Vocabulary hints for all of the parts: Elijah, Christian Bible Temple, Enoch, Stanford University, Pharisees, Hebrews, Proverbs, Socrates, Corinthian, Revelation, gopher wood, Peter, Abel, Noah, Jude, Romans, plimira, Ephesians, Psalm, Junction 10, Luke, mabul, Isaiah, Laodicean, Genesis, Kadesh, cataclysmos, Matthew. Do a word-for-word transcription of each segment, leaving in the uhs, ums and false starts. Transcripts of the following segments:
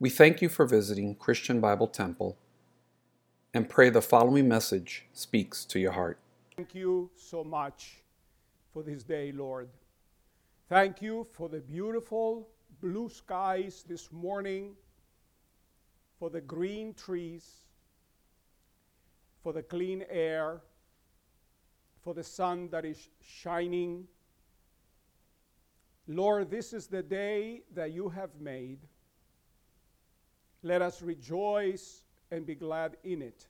We thank you for visiting Christian Bible Temple and pray the following message speaks to your heart. Thank you so much for this day, Lord. Thank you for the beautiful blue skies this morning, for the green trees, for the clean air, for the sun that is shining. Lord, this is the day that you have made. Let us rejoice and be glad in it.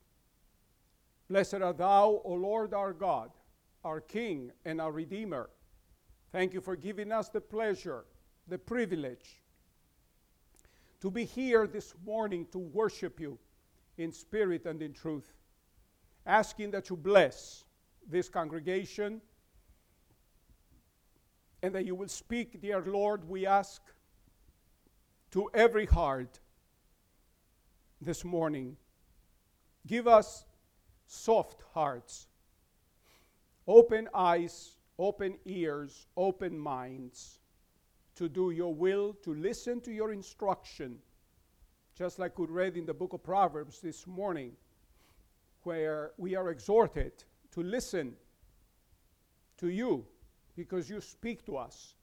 Blessed art thou, O Lord our God, our King and our Redeemer. Thank you for giving us the pleasure, the privilege to be here this morning to worship you in spirit and in truth, asking that you bless this congregation and that you will speak, dear Lord, we ask, to every heart this morning. Give us soft hearts, open eyes, open ears, open minds to do your will, to listen to your instruction, just like we read in the book of Proverbs this morning, where we are exhorted to listen to you because you speak to us.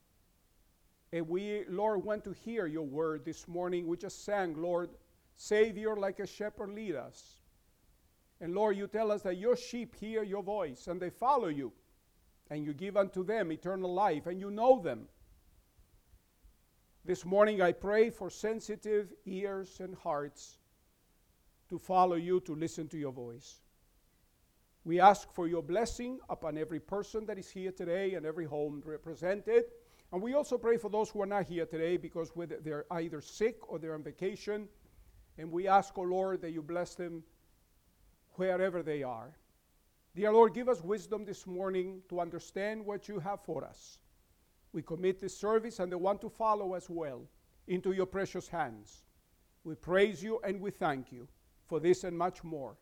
And we, Lord, want to hear your word this morning. We just sang, Lord, Savior, like a shepherd, lead us. And Lord, you tell us that your sheep hear your voice and they follow you. And you give unto them eternal life, and you know them. This morning I pray for sensitive ears and hearts to follow you, to listen to your voice. We ask for your blessing upon every person that is here today and every home represented. And we also pray for those who are not here today because they're either sick or they're on vacation. And we ask, O Lord, that you bless them wherever they are. Dear Lord, give us wisdom this morning to understand what you have for us. We commit this service and the one to follow as well into your precious hands. We praise you and we thank you for this and much more.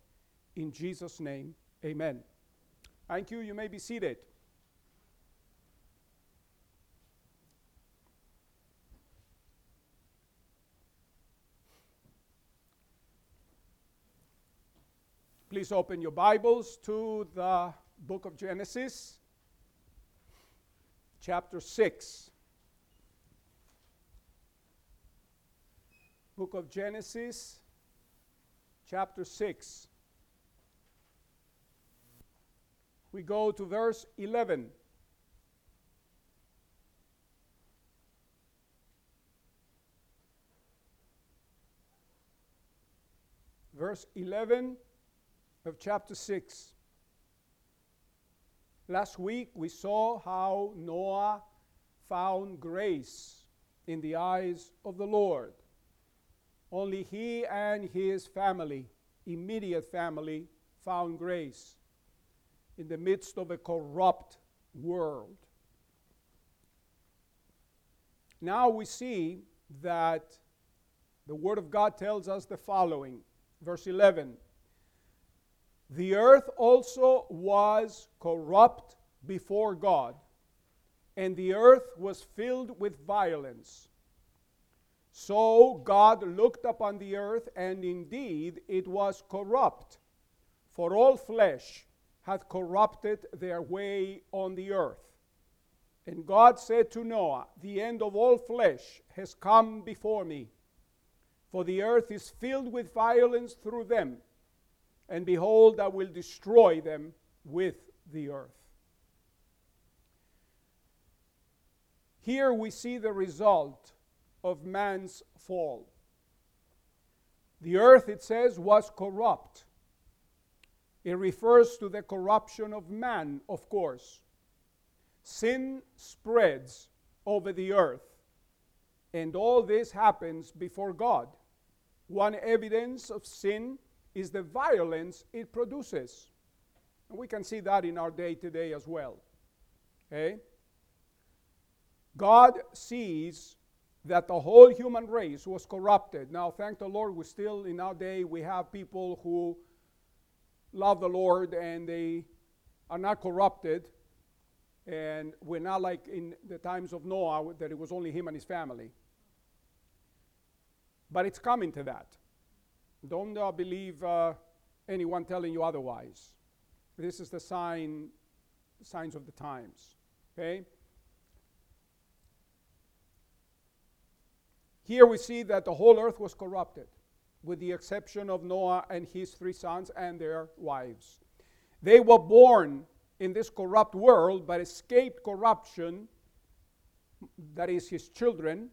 In Jesus' name, amen. Thank you. You may be seated. Please open your Bibles to the book of Genesis, chapter six. Book of Genesis, chapter six. We go to verse eleven. Verse eleven. Of chapter six. Last week we saw how Noah found grace in the eyes of the Lord. Only he and his family, immediate family, found grace in the midst of a corrupt world. Now we see that the Word of God tells us the following. Verse eleven. The earth also was corrupt before God, and the earth was filled with violence. So God looked upon the earth, and indeed it was corrupt, for all flesh hath corrupted their way on the earth. And God said to Noah, the end of all flesh has come before me, for the earth is filled with violence through them. And behold, I will destroy them with the earth. Here we see the result of man's fall. The earth, it says, was corrupt. It refers to the corruption of man, of course. Sin spreads over the earth. And all this happens before God. One evidence of sin is the violence it produces. And we can see that in our day today as well. Okay? God sees that the whole human race was corrupted. Now, thank the Lord, we still, in our day, we have people who love the Lord and they are not corrupted. And we're not like in the times of Noah, that it was only him and his family. But it's coming to that. Don't uh, believe uh, anyone telling you otherwise. This is the sign, signs of the times, okay? Here we see that the whole earth was corrupted, with the exception of Noah and his three sons and their wives. They were born in this corrupt world, but escaped corruption, that is, his children,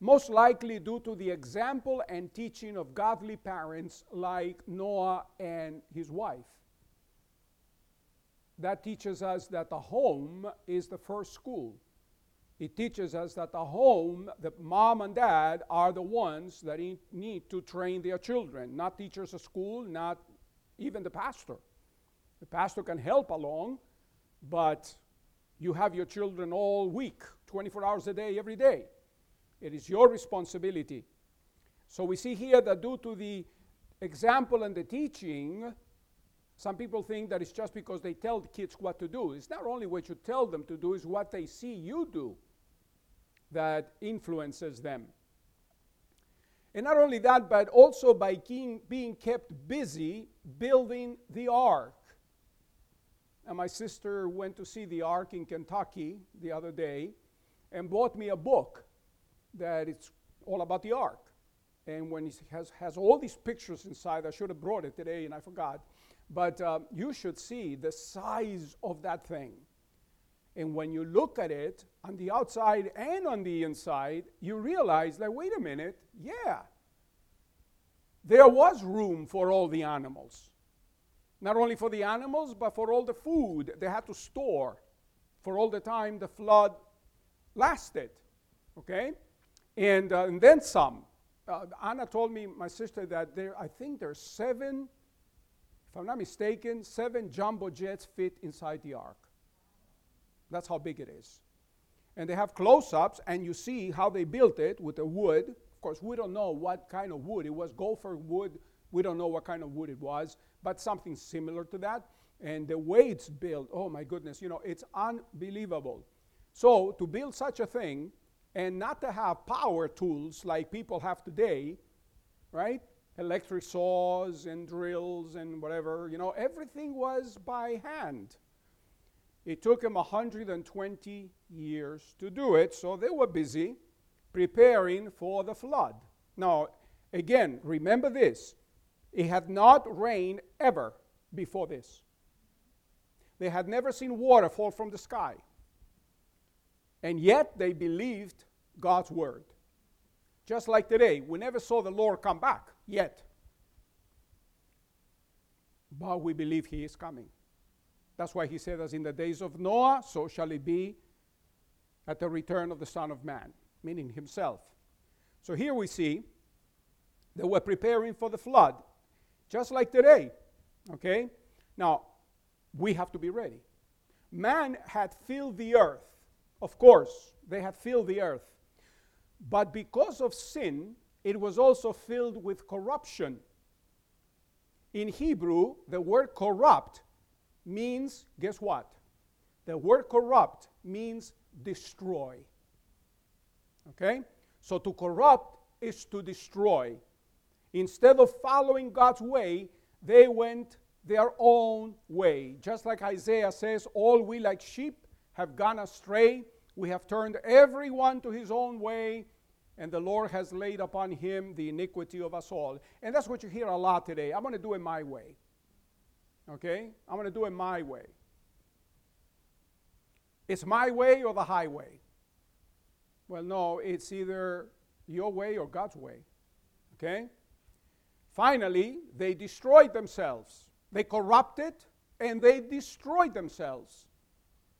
most likely due to the example and teaching of godly parents like Noah and his wife. That teaches us that the home is the first school. It teaches us that the home, the mom and dad, are the ones that need to train their children, not teachers of school, not even the pastor. The pastor can help along, but you have your children all week, twenty-four hours a day, every day. It is your responsibility. So we see here that due to the example and the teaching, some people think that it's just because they tell the kids what to do. It's not only what you tell them to do, it's what they see you do that influences them. And not only that, but also by being kept busy building the ark. And my sister went to see the ark in Kentucky the other day and bought me a book that it's all about the ark. And when it has, has all these pictures inside, I should have brought it today and I forgot. But uh, you should see the size of that thing. And when you look at it on the outside and on the inside, you realize that, wait a minute, yeah, there was room for all the animals. Not only for the animals, but for all the food they had to store for all the time the flood lasted, okay? And, uh, and then some. Uh, Anna told me, my sister, that there, I think there's seven, if I'm not mistaken, seven jumbo jets fit inside the ark. That's how big it is. And they have close-ups, and you see how they built it with the wood. Of course, we don't know what kind of wood. It was gopher wood. We don't know what kind of wood it was, but something similar to that. And the way it's built, oh my goodness, you know, it's unbelievable. So to build such a thing and not to have power tools like people have today, right? Electric saws and drills and whatever, you know, everything was by hand. It took them one hundred twenty years to do it, so they were busy preparing for the flood. Now, again, remember this. It had not rained ever before this. They had never seen water fall from the sky. And yet they believed God's word. Just like today, we never saw the Lord come back yet. But we believe he is coming. That's why he said, as in the days of Noah, so shall it be at the return of the Son of Man, meaning himself. So here we see they were preparing for the flood. Just like today, okay? Now, we have to be ready. Man had filled the earth. Of course, they had filled the earth. But because of sin, it was also filled with corruption. In Hebrew, the word corrupt means, guess what? The word corrupt means destroy. Okay? So to corrupt is to destroy. Instead of following God's way, they went their own way. Just like Isaiah says, all we like sheep have gone astray. We have turned everyone to his own way, and the Lord has laid upon him the iniquity of us all. And that's what you hear a lot today. I'm going to do it my way. Okay? I'm going to do it my way. It's my way or the highway. Well, no, it's either your way or God's way. Okay? Finally, they destroyed themselves. They corrupted and they destroyed themselves.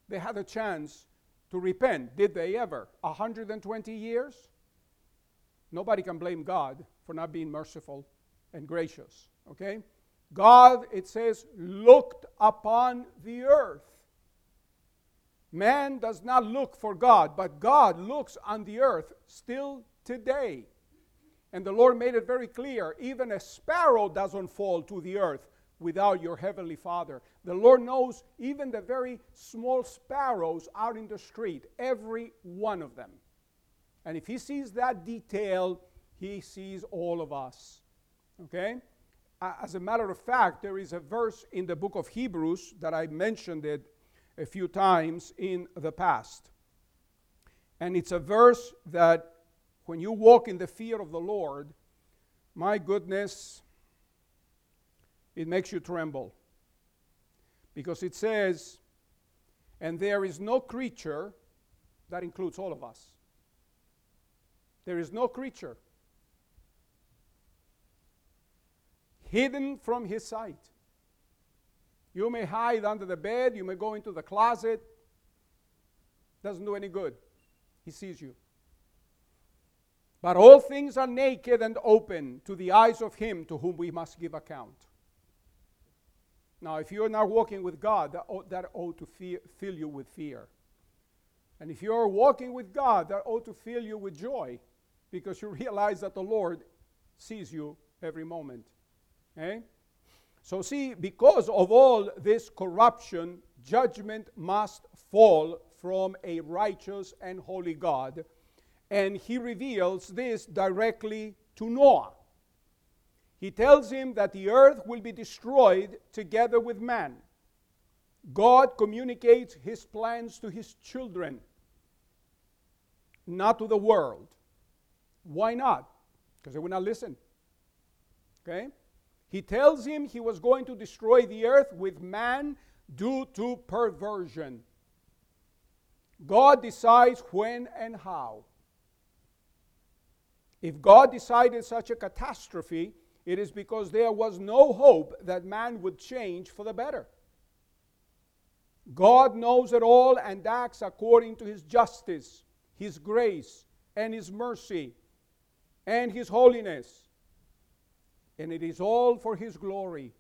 They had a chance to repent. Did they ever? one hundred twenty years? Nobody can blame God for not being merciful and gracious. Okay? God, it says, looked upon the earth. Man does not look for God, but God looks on the earth still today. And the Lord made it very clear, even a sparrow doesn't fall to the earth without your heavenly Father. The Lord knows even the very small sparrows out in the street, every one of them. And if he sees that detail, He sees all of us, okay? As a matter of fact, there is a verse in the book of Hebrews that I mentioned it a few times in the past. And it's a verse that when you walk in the fear of the Lord, my goodness, it makes you tremble. Because it says, and there is no creature, that includes all of us. There is no creature hidden from his sight. You may hide under the bed, you may go into the closet. Doesn't do any good. He sees you. But all things are naked and open to the eyes of him to whom we must give account. Now, if you're not walking with God, that ought, that ought to fear, fill you with fear. And if you're walking with God, that ought to fill you with joy, because you realize that the Lord sees you every moment. Eh? So see, because of all this corruption, judgment must fall from a righteous and holy God. And he reveals this directly to Noah. He tells him that the earth will be destroyed together with man. God communicates his plans to his children, not to the world. Why not? Because they would not listen. Okay? He tells him he was going to destroy the earth with man due to perversion. God decides when and how. If God decided such a catastrophe, it is because there was no hope that man would change for the better. God knows it all and acts according to his justice, his grace, and his mercy, and his holiness. And it is all for his glory.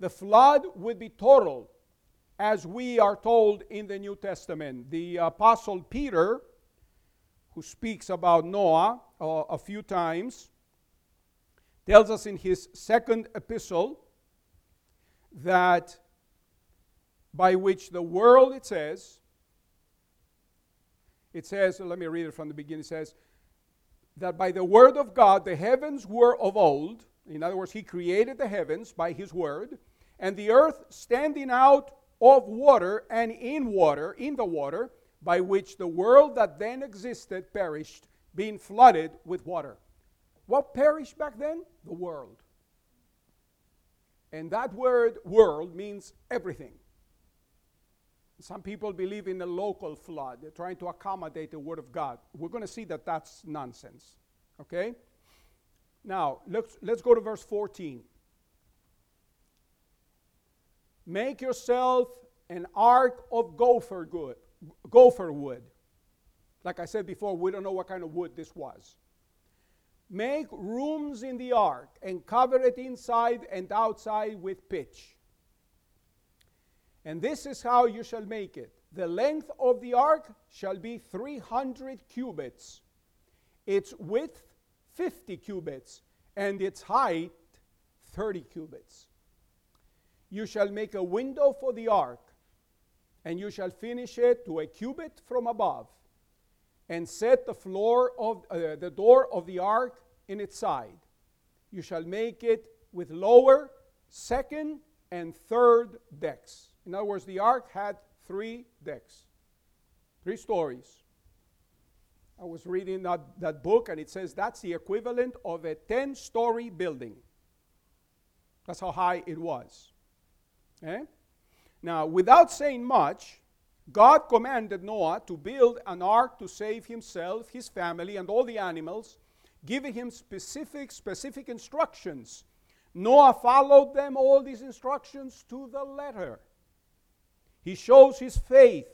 The flood would be total, as we are told in the New Testament. The Apostle Peter, who speaks about Noah uh, a few times, tells us in his second epistle that by which the world, it says, it says, let me read it from the beginning, it says, that by the word of God the heavens were of old. In other words, he created the heavens by his word, and the earth standing out of water and in water, in the water, by which the world that then existed perished, being flooded with water. What perished back then? The world. And that word, world, means everything. Some people believe in a local flood. They're trying to accommodate the word of God. We're going to see that that's nonsense. Okay? Now, let's, let's go to verse fourteen. Make yourself an ark of gopher wood. Gopher wood. Like I said before, we don't know what kind of wood this was. Make rooms in the ark and cover it inside and outside with pitch. And this is how you shall make it. The length of the ark shall be three hundred cubits, its width fifty cubits, and its height thirty cubits. You shall make a window for the ark, and you shall finish it to a cubit from above, and set the floor of uh, the door of the ark in its side. You shall make it with lower, second, and third decks. In other words, the ark had three decks, three stories. I was reading that, that book, and it says that's the equivalent of a ten-story building. That's how high it was. Okay? Now, without saying much, God commanded Noah to build an ark to save himself, his family, and all the animals, giving him specific, specific instructions. Noah followed them, all these instructions, to the letter. He shows his faith,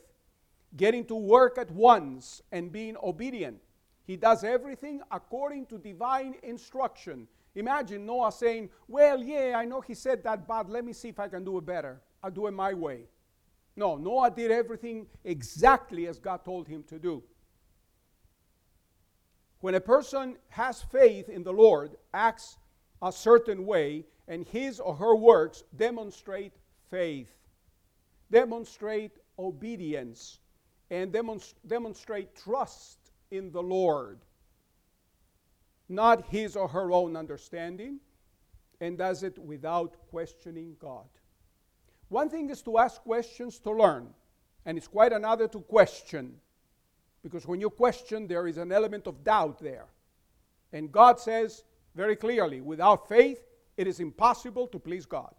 getting to work at once and being obedient. He does everything according to divine instruction. Imagine Noah saying, well, yeah, I know he said that, but let me see if I can do it better. I'll do it my way. No, Noah did everything exactly as God told him to do. When a person has faith in the Lord, acts a certain way, and his or her works demonstrate faith, demonstrate obedience, and demonst- demonstrate trust in the Lord. not his or her own understanding, and does it without questioning God. One thing is to ask questions to learn, and it's quite another to question, because when you question, there is an element of doubt there. And God says very clearly, without faith, it is impossible to please God.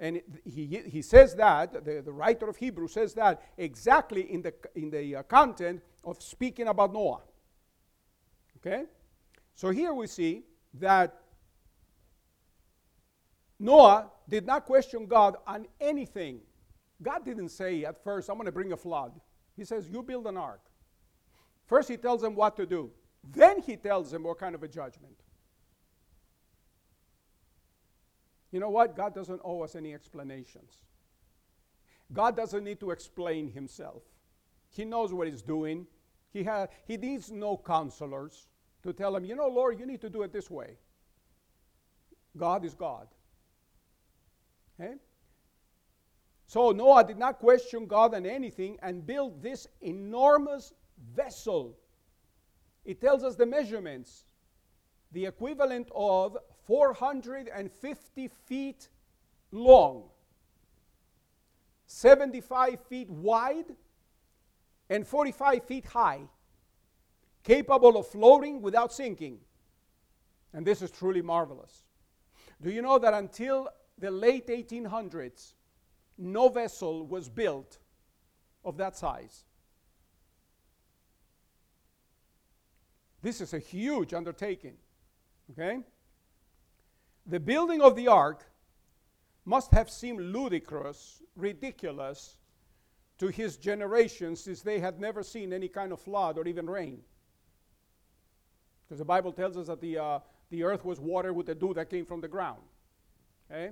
And it, he, he says that, the, the writer of Hebrews says that, exactly in the, in the uh, content of speaking about Noah. Okay? So here we see that Noah did not question God on anything. God didn't say at first, I'm going to bring a flood. He says, you build an ark. First he tells them what to do. Then he tells them what kind of a judgment. You know what? God doesn't owe us any explanations. God doesn't need to explain himself. He knows what he's doing. He, ha- he needs no counselors to tell him, you know, Lord, you need to do it this way. God is God. Okay? So Noah did not question God on anything and built this enormous vessel. It tells us the measurements, the equivalent of four hundred fifty feet long, seventy-five feet wide, and forty-five feet high, capable of floating without sinking. And this is truly marvelous. Do you know that until the late eighteen hundreds, no vessel was built of that size? This is a huge undertaking, okay? The building of the ark must have seemed ludicrous, ridiculous to his generation, since they had never seen any kind of flood or even rain. Because the Bible tells us that the, uh, the earth was watered with the dew that came from the ground, okay?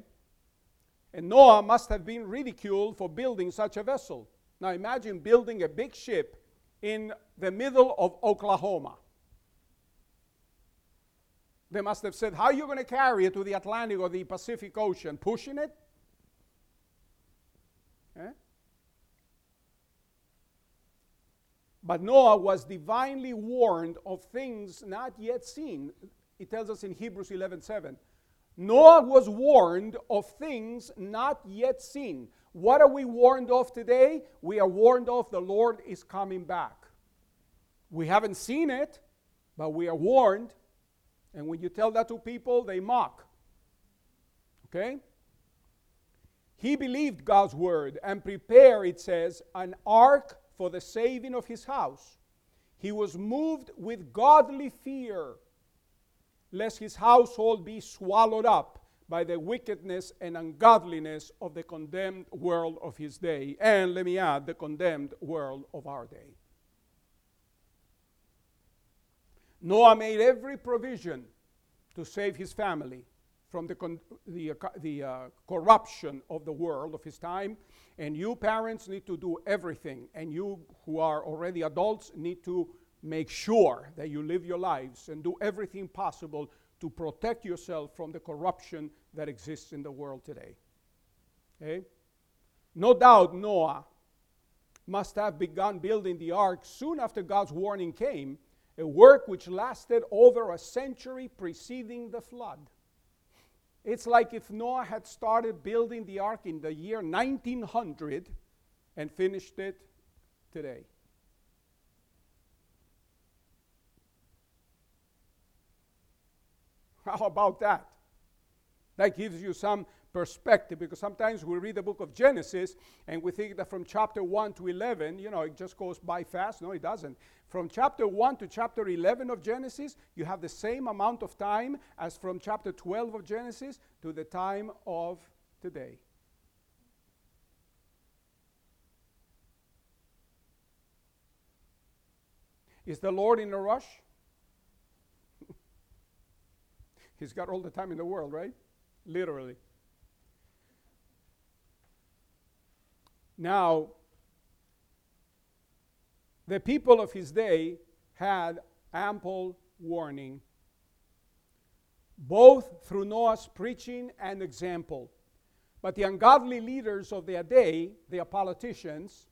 And Noah must have been ridiculed for building such a vessel. Now imagine building a big ship in the middle of Oklahoma. They must have said, how are you going to carry it to the Atlantic or the Pacific Ocean? Pushing it? Eh? But Noah was divinely warned of things not yet seen. It tells us in Hebrews eleven seven. Noah was warned of things not yet seen. What are we warned of today? We are warned of the Lord is coming back. We haven't seen it, but we are warned. And when you tell that to people, they mock. Okay? He believed God's word and prepared, it says, an ark for the saving of his house. He was moved with godly fear, lest his household be swallowed up by the wickedness and ungodliness of the condemned world of his day. And let me add, the condemned world of our day. Noah made every provision to save his family from the, con- the, uh, the uh, corruption of the world of his time. And you parents need to do everything. And you who are already adults need to make sure that you live your lives and do everything possible to protect yourself from the corruption that exists in the world today. Okay? No doubt Noah must have begun building the ark soon after God's warning came, a work which lasted over a century preceding the flood. It's like if Noah had started building the ark in the year nineteen hundred and finished it today. How about that? That gives you some perspective, because sometimes we read the book of Genesis and we think that from chapter one to eleven, you know, it just goes by fast. No, it doesn't. From chapter one to chapter eleven of Genesis, you have the same amount of time as from chapter twelve of Genesis to the time of today. Is the Lord in a rush? He's got all the time in the world, right? Literally. Now, the people of his day had ample warning, both through Noah's preaching and example. But the ungodly leaders of their day, their politicians,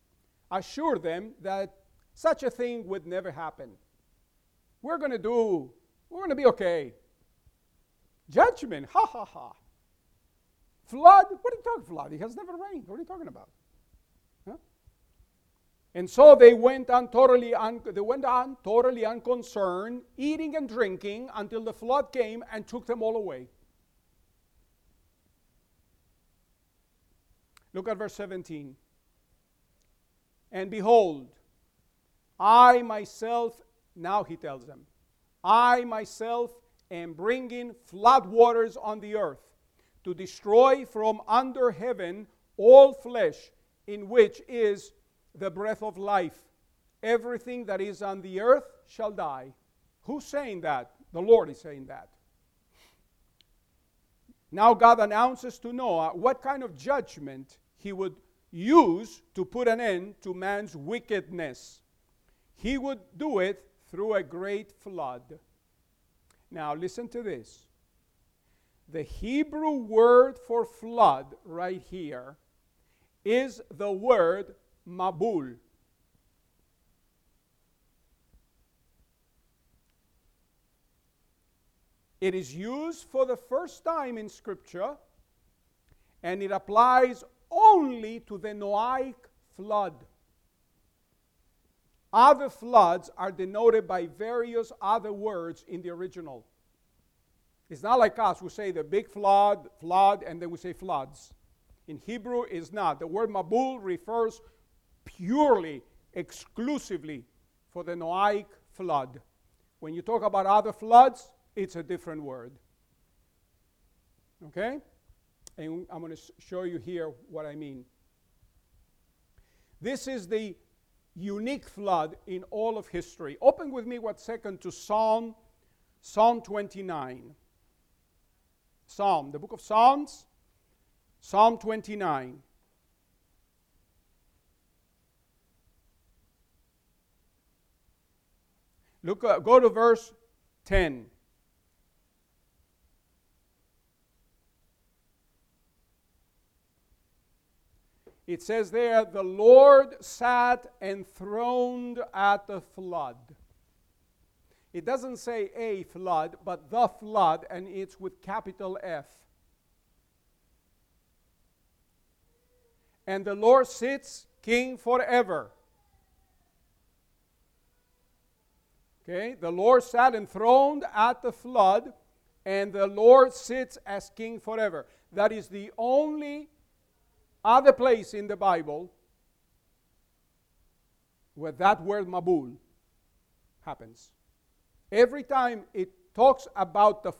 assured them that such a thing would never happen. We're going to do We're going to be okay. Judgment, ha, ha, ha. Flood, what are you talking about? It has never rained. What are you talking about? Huh? And so they went on totally, un- they went on totally unconcerned, eating and drinking until the flood came and took them all away. Look at verse seventeen. And behold, I myself, now he tells them, I myself am bringing flood waters on the earth to destroy from under heaven all flesh in which is the breath of life. Everything that is on the earth shall die. Who's saying that? The Lord is saying that. Now God announces to Noah what kind of judgment he would use to put an end to man's wickedness. He would do it through a great flood. Now listen to this. The Hebrew word for flood right here is the word mabul. It is used for the first time in Scripture, and it applies only to the Noahic flood. Other floods are denoted by various other words in the original. It's not like us who say the big flood, flood, and then we say floods. In Hebrew, it's not. The word mabul refers purely, exclusively for the Noahic flood. When you talk about other floods, it's a different word. Okay? And I'm going to show you here what I mean. This is the unique flood in all of history. Open with me one second to Psalm, Psalm twenty-nine. Psalm, the book of Psalms, Psalm twenty-nine. Look, uh, go to verse ten. It says there, the Lord sat enthroned at the flood. It doesn't say a flood, but the flood, and it's with capital F. And the Lord sits king forever. Okay, the Lord sat enthroned at the flood, and the Lord sits as king forever. That is the only other place in the Bible where that word mabul happens. Every time it talks about the f-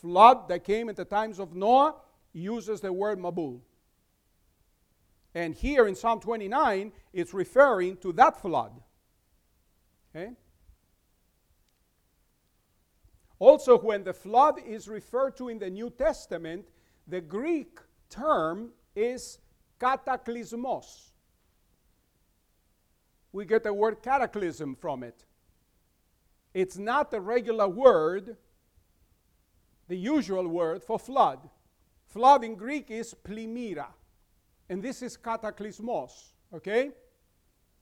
flood that came at the times of Noah, it uses the word mabul. And here in Psalm twenty-nine, it's referring to that flood. Okay? Also, when the flood is referred to in the New Testament, the Greek term is cataclysmos. We get the word cataclysm from it. It's not the regular word, the usual word for flood. Flood in Greek is plimira, and this is cataclysmos, okay?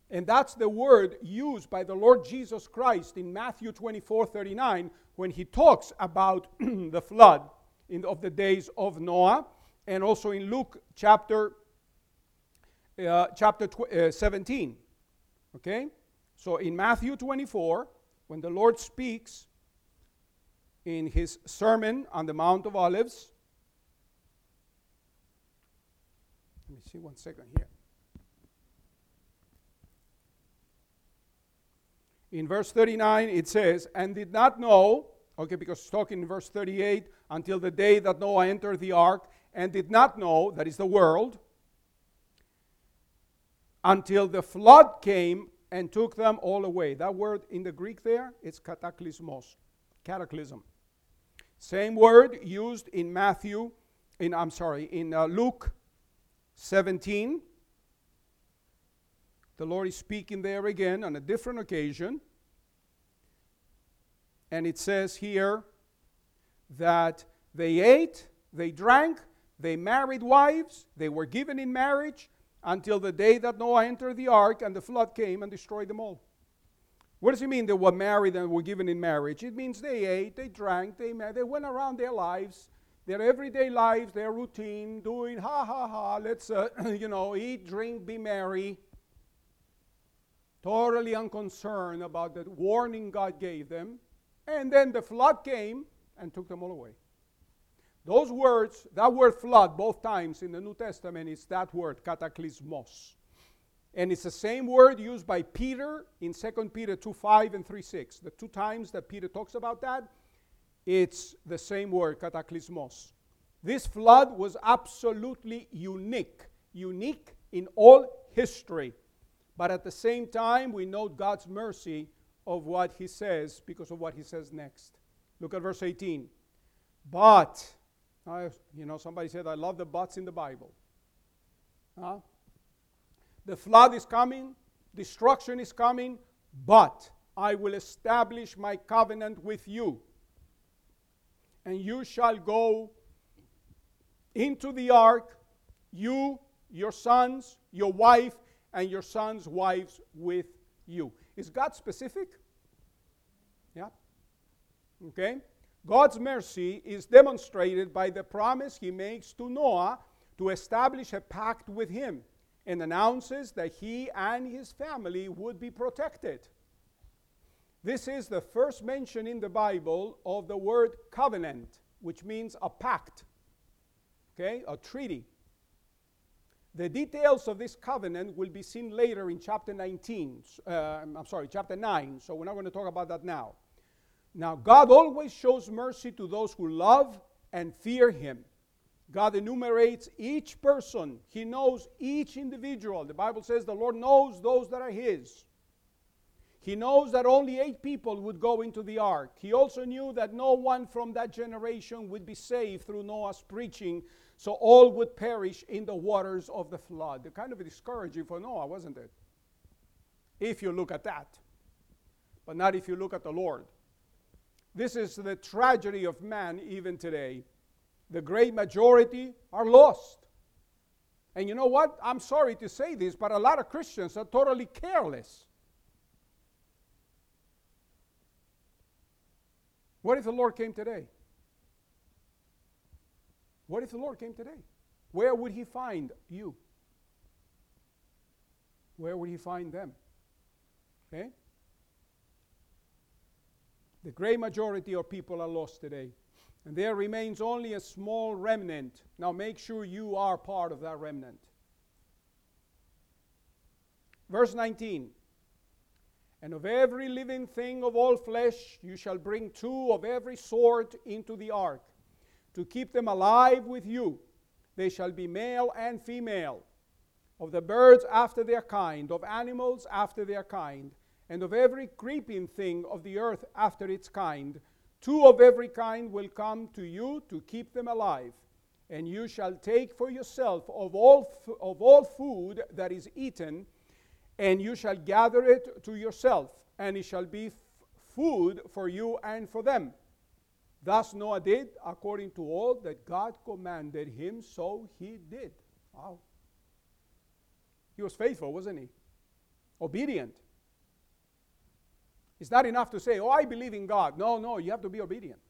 And that's the word used by the Lord Jesus Christ in Matthew twenty-four thirty-nine when he talks about the flood in, of the days of Noah, and also in Luke chapter uh, chapter tw- uh, seventeen, okay? So in Matthew twenty-four, when the Lord speaks in his sermon on the Mount of Olives, let me see one second here. In verse thirty-nine, it says, and did not know, okay, because it's talking in verse thirty-eight, until the day that Noah entered the ark, and did not know, that is the world, until the flood came and took them all away. That word in the Greek there, it's cataclysmos, cataclysm. Same word used in Matthew, in I'm sorry, in uh, Luke seventeen. The Lord is speaking there again on a different occasion. And it says here that they ate, they drank, they married wives, they were given in marriage, until the day that Noah entered the ark, and the flood came and destroyed them all. What does it mean they were married and were given in marriage? It means they ate, they drank, they they went around their lives, their everyday lives, their routine, doing ha, ha, ha, let's, uh, you know, eat, drink, be merry. Totally unconcerned about the warning God gave them. And then the flood came and took them all away. Those words, that word flood, both times in the New Testament, it's that word, cataclysmos. And it's the same word used by Peter in Second Peter two five and three six. The two times that Peter talks about that, it's the same word, cataclysmos. This flood was absolutely unique, unique in all history. But at the same time, we note God's mercy of what he says because of what he says next. Look at verse eighteen. But, uh, you know, somebody said, I love the buts in the Bible. Huh? The flood is coming, destruction is coming, but I will establish my covenant with you. And you shall go into the ark, you, your sons, your wife, and your sons' wives with you. Is God specific? Yeah. Okay. God's mercy is demonstrated by the promise he makes to Noah to establish a pact with him and announces that he and his family would be protected. This is the first mention in the Bible of the word covenant, which means a pact, okay, a treaty. The details of this covenant will be seen later in chapter nineteen, uh, I'm sorry, chapter nine, so we're not going to talk about that now. Now, God always shows mercy to those who love and fear him. God enumerates each person. He knows each individual. The Bible says the Lord knows those that are his. He knows that only eight people would go into the ark. He also knew that no one from that generation would be saved through Noah's preaching, so all would perish in the waters of the flood. They're kind of discouraging for Noah, wasn't it? If you look at that. But not if you look at the Lord. This is the tragedy of man even today. The great majority are lost. And you know what? I'm sorry to say this, but a lot of Christians are totally careless. What if the Lord came today? What if the Lord came today? Where would he find you? Where would he find them? Okay? The great majority of people are lost today. And there remains only a small remnant. Now make sure you are part of that remnant. Verse nineteen. And of every living thing of all flesh, you shall bring two of every sort into the ark, to keep them alive with you. They shall be male and female. Of the birds after their kind, of animals after their kind, and of every creeping thing of the earth after its kind, two of every kind will come to you to keep them alive. And you shall take for yourself of all, f- of all food that is eaten, and you shall gather it to yourself, and it shall be f- food for you and for them. Thus Noah did according to all that God commanded him, so he did. Wow. He was faithful, wasn't he? Obedient. It's not enough to say, oh, I believe in God. No, no, you have to be obedient.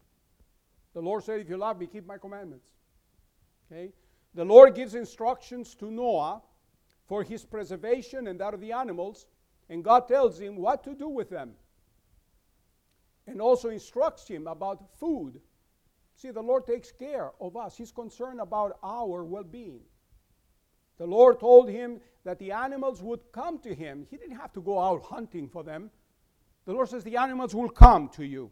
The Lord said, if you love me, keep my commandments. Okay? The Lord gives instructions to Noah for his preservation and that of the animals, and God tells him what to do with them and also instructs him about food. See, the Lord takes care of us. He's concerned about our well-being. The Lord told him that the animals would come to him. He didn't have to go out hunting for them. The Lord says the animals will come to you.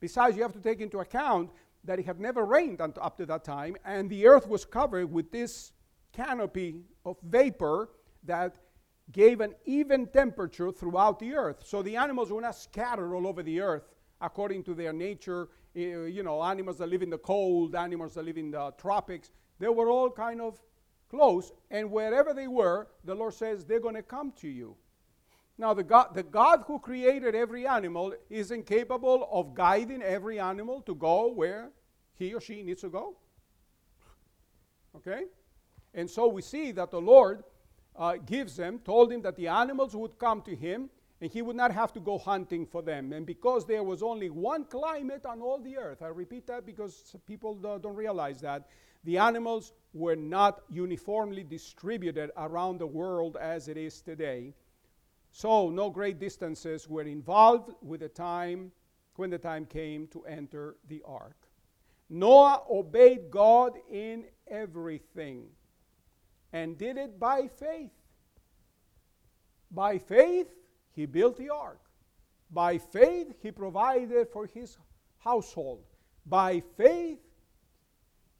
Besides, you have to take into account that it had never rained up to that time, and the earth was covered with this canopy of vapor that gave an even temperature throughout the earth. So the animals were not scattered all over the earth according to their nature. You know, animals that live in the cold, animals that live in the tropics, they were all kind of close. And wherever they were, the Lord says, they're going to come to you. Now, the God, the God who created every animal isn't capable of guiding every animal to go where he or she needs to go. Okay? And so we see that the Lord uh, gives him, told him that the animals would come to him, and he would not have to go hunting for them. And because there was only one climate on all the earth, I repeat that because people don't realize that, the animals were not uniformly distributed around the world as it is today. So no great distances were involved with the time when the time came to enter the ark. Noah obeyed God in everything and did it by faith. By faith, he built the ark. By faith, he provided for his household. By faith,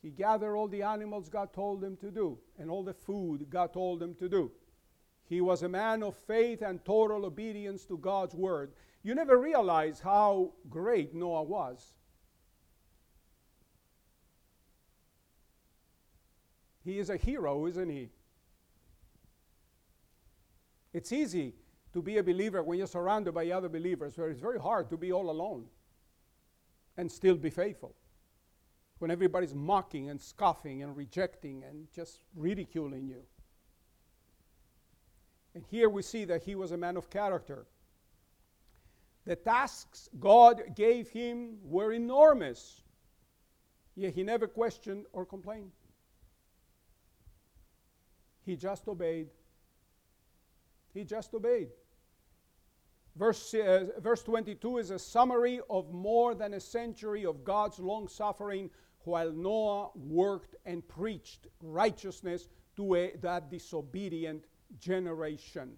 he gathered all the animals God told him to do and all the food God told him to do. He was a man of faith and total obedience to God's word. You never realize how great Noah was. He is a hero, isn't he? It's easy to be a believer when you're surrounded by other believers, where it's very hard to be all alone and still be faithful. When everybody's mocking and scoffing and rejecting and just ridiculing you. And here we see that he was a man of character. The tasks God gave him were enormous, yet he never questioned or complained. He just obeyed. He just obeyed. Verse, uh, verse twenty-two is a summary of more than a century of God's long suffering while Noah worked and preached righteousness to a, that disobedient generation.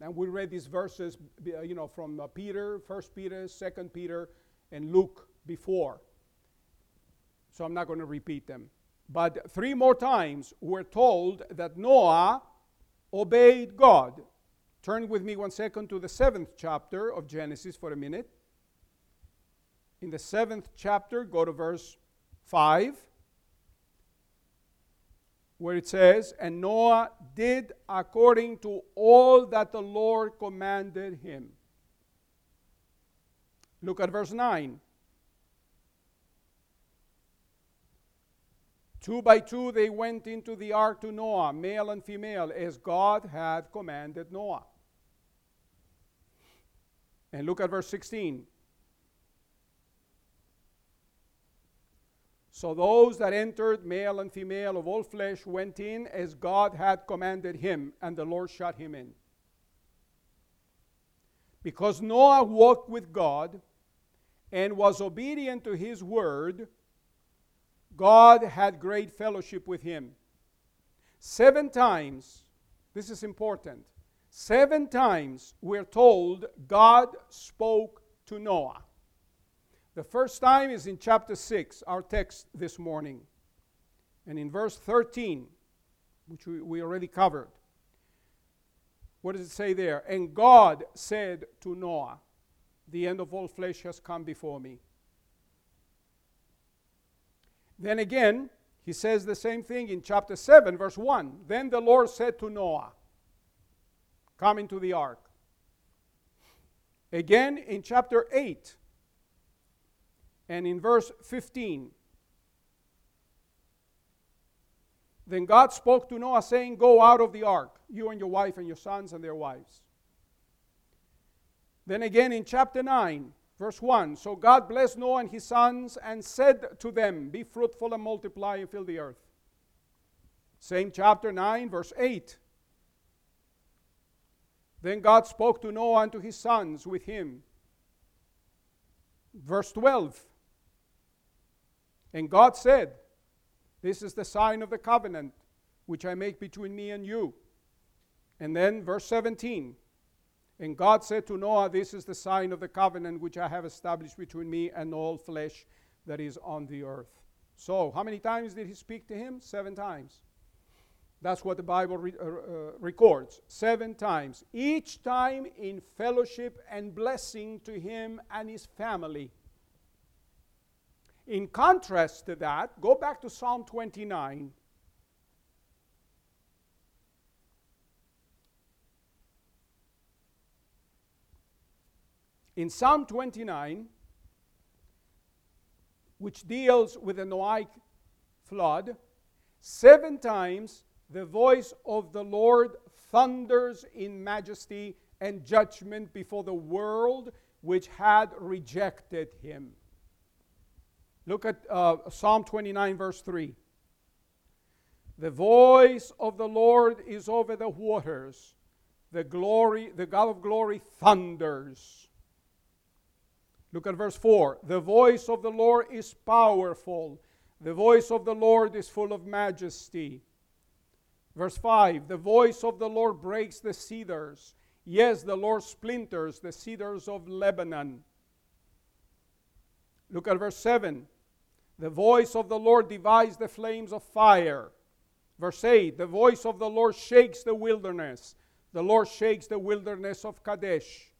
And we read these verses, you know, from uh, Peter, First Peter, Second Peter, and Luke before. So I'm not going to repeat them. But three more times we're told that Noah obeyed God. Turn with me one second to the seventh chapter of Genesis for a minute. In the seventh chapter, go to verse five, where it says, "And Noah did according to all that the Lord commanded him." Look at verse nine. Two by two they went into the ark to Noah, male and female, as God had commanded Noah. And look at verse sixteen. So those that entered, male and female of all flesh, went in as God had commanded him, and the Lord shut him in. Because Noah walked with God and was obedient to his word, God had great fellowship with him. Seven times, this is important, seven times we're told God spoke to Noah. The first time is in chapter six, our text this morning. And in verse thirteen, which we, we already covered. What does it say there? "And God said to Noah, the end of all flesh has come before me." Then again, he says the same thing in chapter seven, verse one. "Then the Lord said to Noah, come into the ark." Again in chapter eight and in verse fifteen. "Then God spoke to Noah, saying, go out of the ark, you and your wife and your sons and their wives." Then again in chapter nine. Verse one, "So God blessed Noah and his sons and said to them, be fruitful and multiply and fill the earth." Same chapter nine, verse eight. "Then God spoke to Noah and to his sons with him." Verse twelve, "And God said, this is the sign of the covenant which I make between me and you." And then verse seventeen. "And God said to Noah, this is the sign of the covenant which I have established between me and all flesh that is on the earth." So, how many times did he speak to him? Seven times. That's what the Bible re- uh, uh, records. Seven times. Each time in fellowship and blessing to him and his family. In contrast to that, go back to Psalm twenty-nine. In Psalm twenty-nine, which deals with the Noahic flood, seven times the voice of the Lord thunders in majesty and judgment before the world which had rejected him. Look at uh, Psalm twenty-nine, verse three. The voice of the Lord is over the waters. The glory, the God of glory thunders. Look at verse four. The voice of the Lord is powerful. The voice of the Lord is full of majesty. Verse five. The voice of the Lord breaks the cedars. Yes, the Lord splinters the cedars of Lebanon. Look at verse seven. The voice of the Lord divides the flames of fire. Verse eight. The voice of the Lord shakes the wilderness. The Lord shakes the wilderness of Kadesh.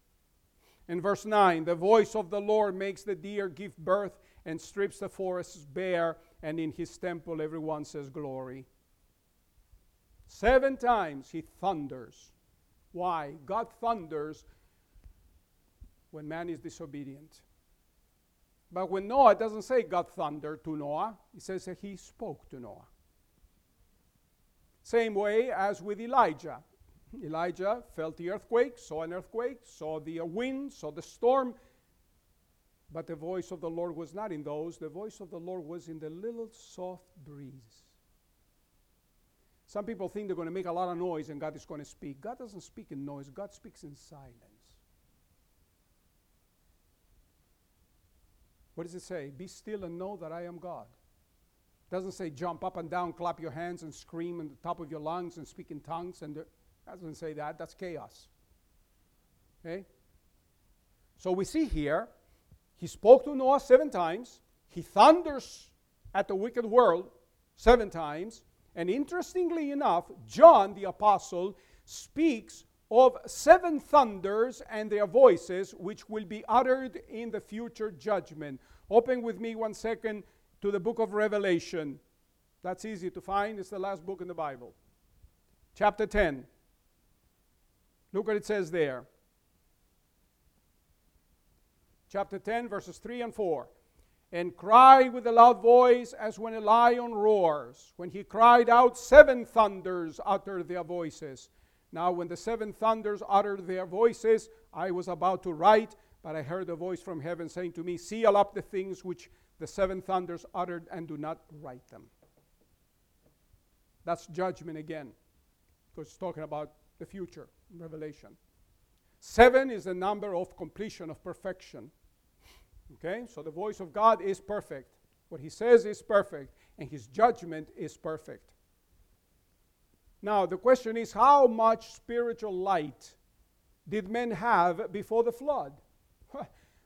In verse nine. The voice of the Lord makes the deer give birth and strips the forests bare. And in his temple everyone says glory. Seven times he thunders. Why? God thunders when man is disobedient. But when Noah, it doesn't say God thundered to Noah. It says that he spoke to Noah. Same way as with Elijah. Elijah felt the earthquake, saw an earthquake, saw the wind, saw the storm. But the voice of the Lord was not in those. The voice of the Lord was in the little soft breeze. Some people think they're going to make a lot of noise and God is going to speak. God doesn't speak in noise. God speaks in silence. What does it say? Be still and know that I am God. It doesn't say jump up and down, clap your hands and scream on the top of your lungs and speak in tongues. And it doesn't say that. That's chaos. Okay? So we see here, he spoke to Noah seven times. He thunders at the wicked world seven times. And interestingly enough, John the apostle speaks of seven thunders and their voices, which will be uttered in the future judgment. Open with me one second to the book of Revelation. That's easy to find. It's the last book in the Bible. Chapter ten. Look what it says there. Chapter ten, verses three and four. And cried with a loud voice as when a lion roars. When he cried out, seven thunders uttered their voices. Now when the seven thunders uttered their voices, I was about to write, but I heard a voice from heaven saying to me, seal up the things which the seven thunders uttered and do not write them. That's judgment again, because it's talking about the future, Revelation. Seven is the number of completion, of perfection. Okay, so the voice of God is perfect. What he says is perfect, and his judgment is perfect. Now, the question is, how much spiritual light did men have before the flood?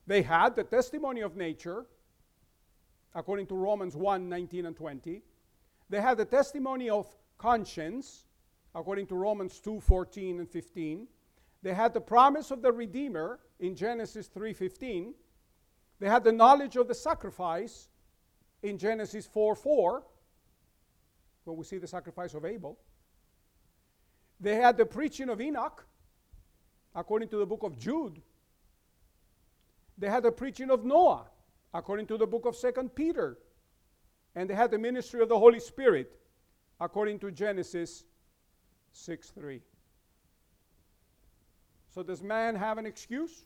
They had the testimony of nature, according to Romans one, nineteen and twenty. They had the testimony of conscience, according to Romans two, fourteen and fifteen. They had the promise of the Redeemer in Genesis three, fifteen. They had the knowledge of the sacrifice in Genesis four, four, where we see the sacrifice of Abel. They had the preaching of Enoch, according to the book of Jude. They had the preaching of Noah, according to the book of Second Peter. And they had the ministry of the Holy Spirit, according to Genesis six three. So does man have an excuse?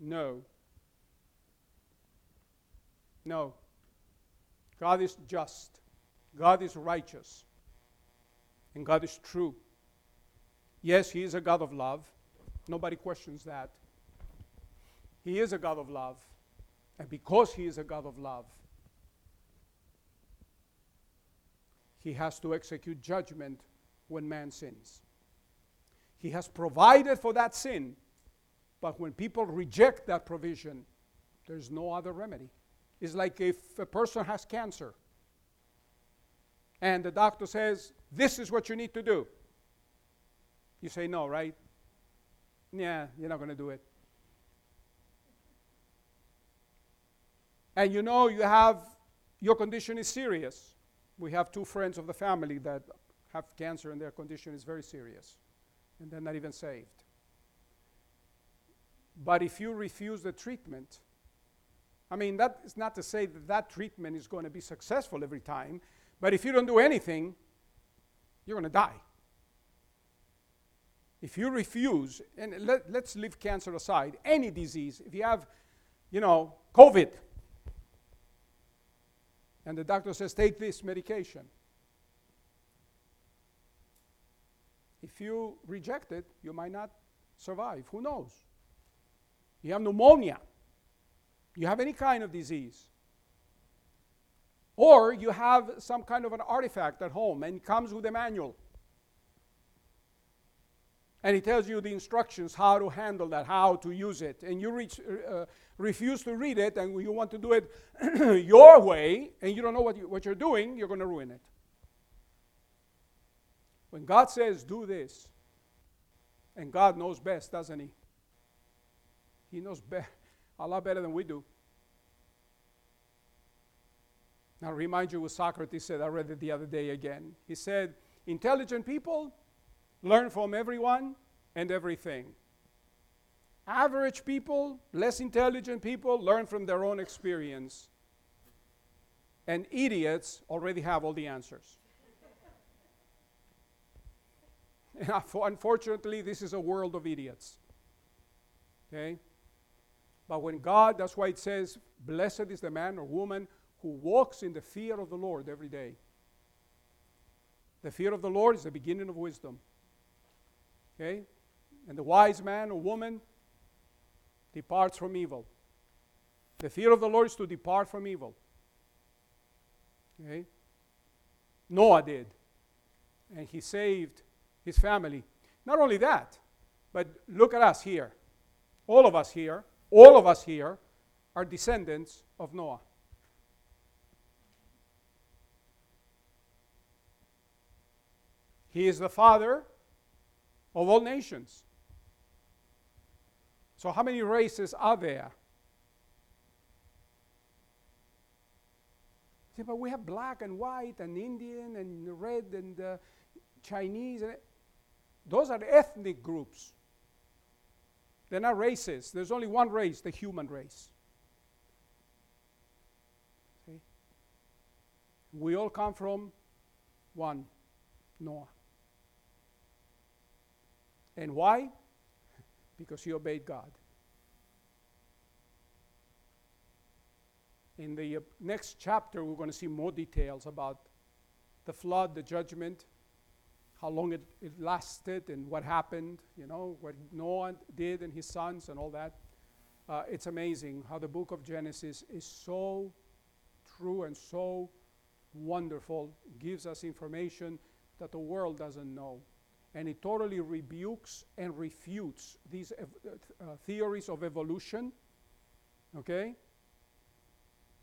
No. No. God is just. God is righteous. And God is true. Yes, he is a God of love. Nobody questions that. He is a God of love. And because he is a God of love, he has to execute judgment when man sins. He has provided for that sin. But when people reject that provision, there's no other remedy. It's like if a person has cancer and the doctor says, this is what you need to do. You say no, right? Yeah, you're not going to do it. And you know you have, your condition is serious. We have two friends of the family that have cancer and their condition is very serious. And they're not even saved. But if you refuse the treatment, I mean, that is not to say that that treatment is going to be successful every time. But if you don't do anything, you're going to die. If you refuse, and let, let's leave cancer aside, any disease, if you have, you know, COVID, and the doctor says, take this medication. If you reject it, you might not survive. Who knows? You have pneumonia. You have any kind of disease. Or you have some kind of an artifact at home and it comes with a manual. And it tells you the instructions, how to handle that, how to use it. And you reach, uh, refuse to read it and you want to do it your way and you don't know what, you, what you're doing, you're going to ruin it. When God says, do this, and God knows best, doesn't he? He knows be- a lot better than we do. Now, remind you what Socrates said. I read it the other day again. He said, intelligent people learn from everyone and everything. Average people, less intelligent people, learn from their own experience. And idiots already have all the answers. And unfortunately, this is a world of idiots. Okay? But when God, that's why it says, blessed is the man or woman who walks in the fear of the Lord every day. The fear of the Lord is the beginning of wisdom. Okay? And the wise man or woman departs from evil. The fear of the Lord is to depart from evil. Okay? Noah did. And he saved his family. Not only that, but look at us here. All of us here, all of us here are descendants of Noah. He is the father of all nations. So how many races are there? See, but we have black and white and Indian and red and uh, Chinese. And those are ethnic groups. They're not races. There's only one race, the human race. See? We all come from one, Noah. And why? Because he obeyed God. In the uh, next chapter, we're going to see more details about the flood, the judgment, how long it, it lasted and what happened, you know, what Noah did and his sons and all that. Uh, it's amazing how the book of Genesis is so true and so wonderful. It gives us information that the world doesn't know. And it totally rebukes and refutes these ev- uh, theories of evolution, okay?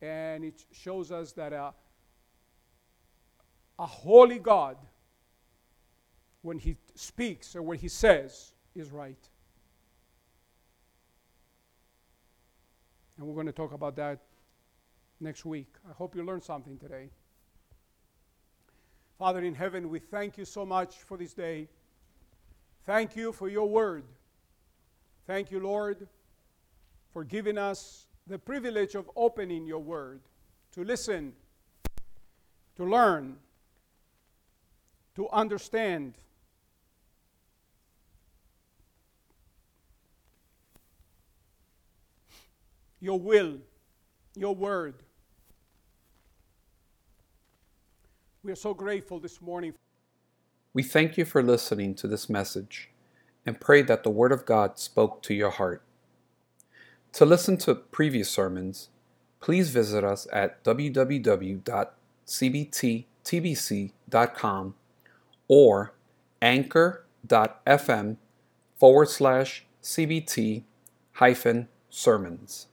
And it shows us that a, a holy God, when he speaks or when he says, is right. And we're going to talk about that next week. I hope you learned something today. Father in heaven, we thank you so much for this day. Thank you for your word. Thank you, Lord, for giving us the privilege of opening your word, to listen, to learn, to understand. Your will, your word. We are so grateful this morning. We thank you for listening to this message and pray that the Word of God spoke to your heart. To listen to previous sermons, please visit us at w w w dot c b t t b c dot com or anchor dot f m forward slash c b t hyphen sermons.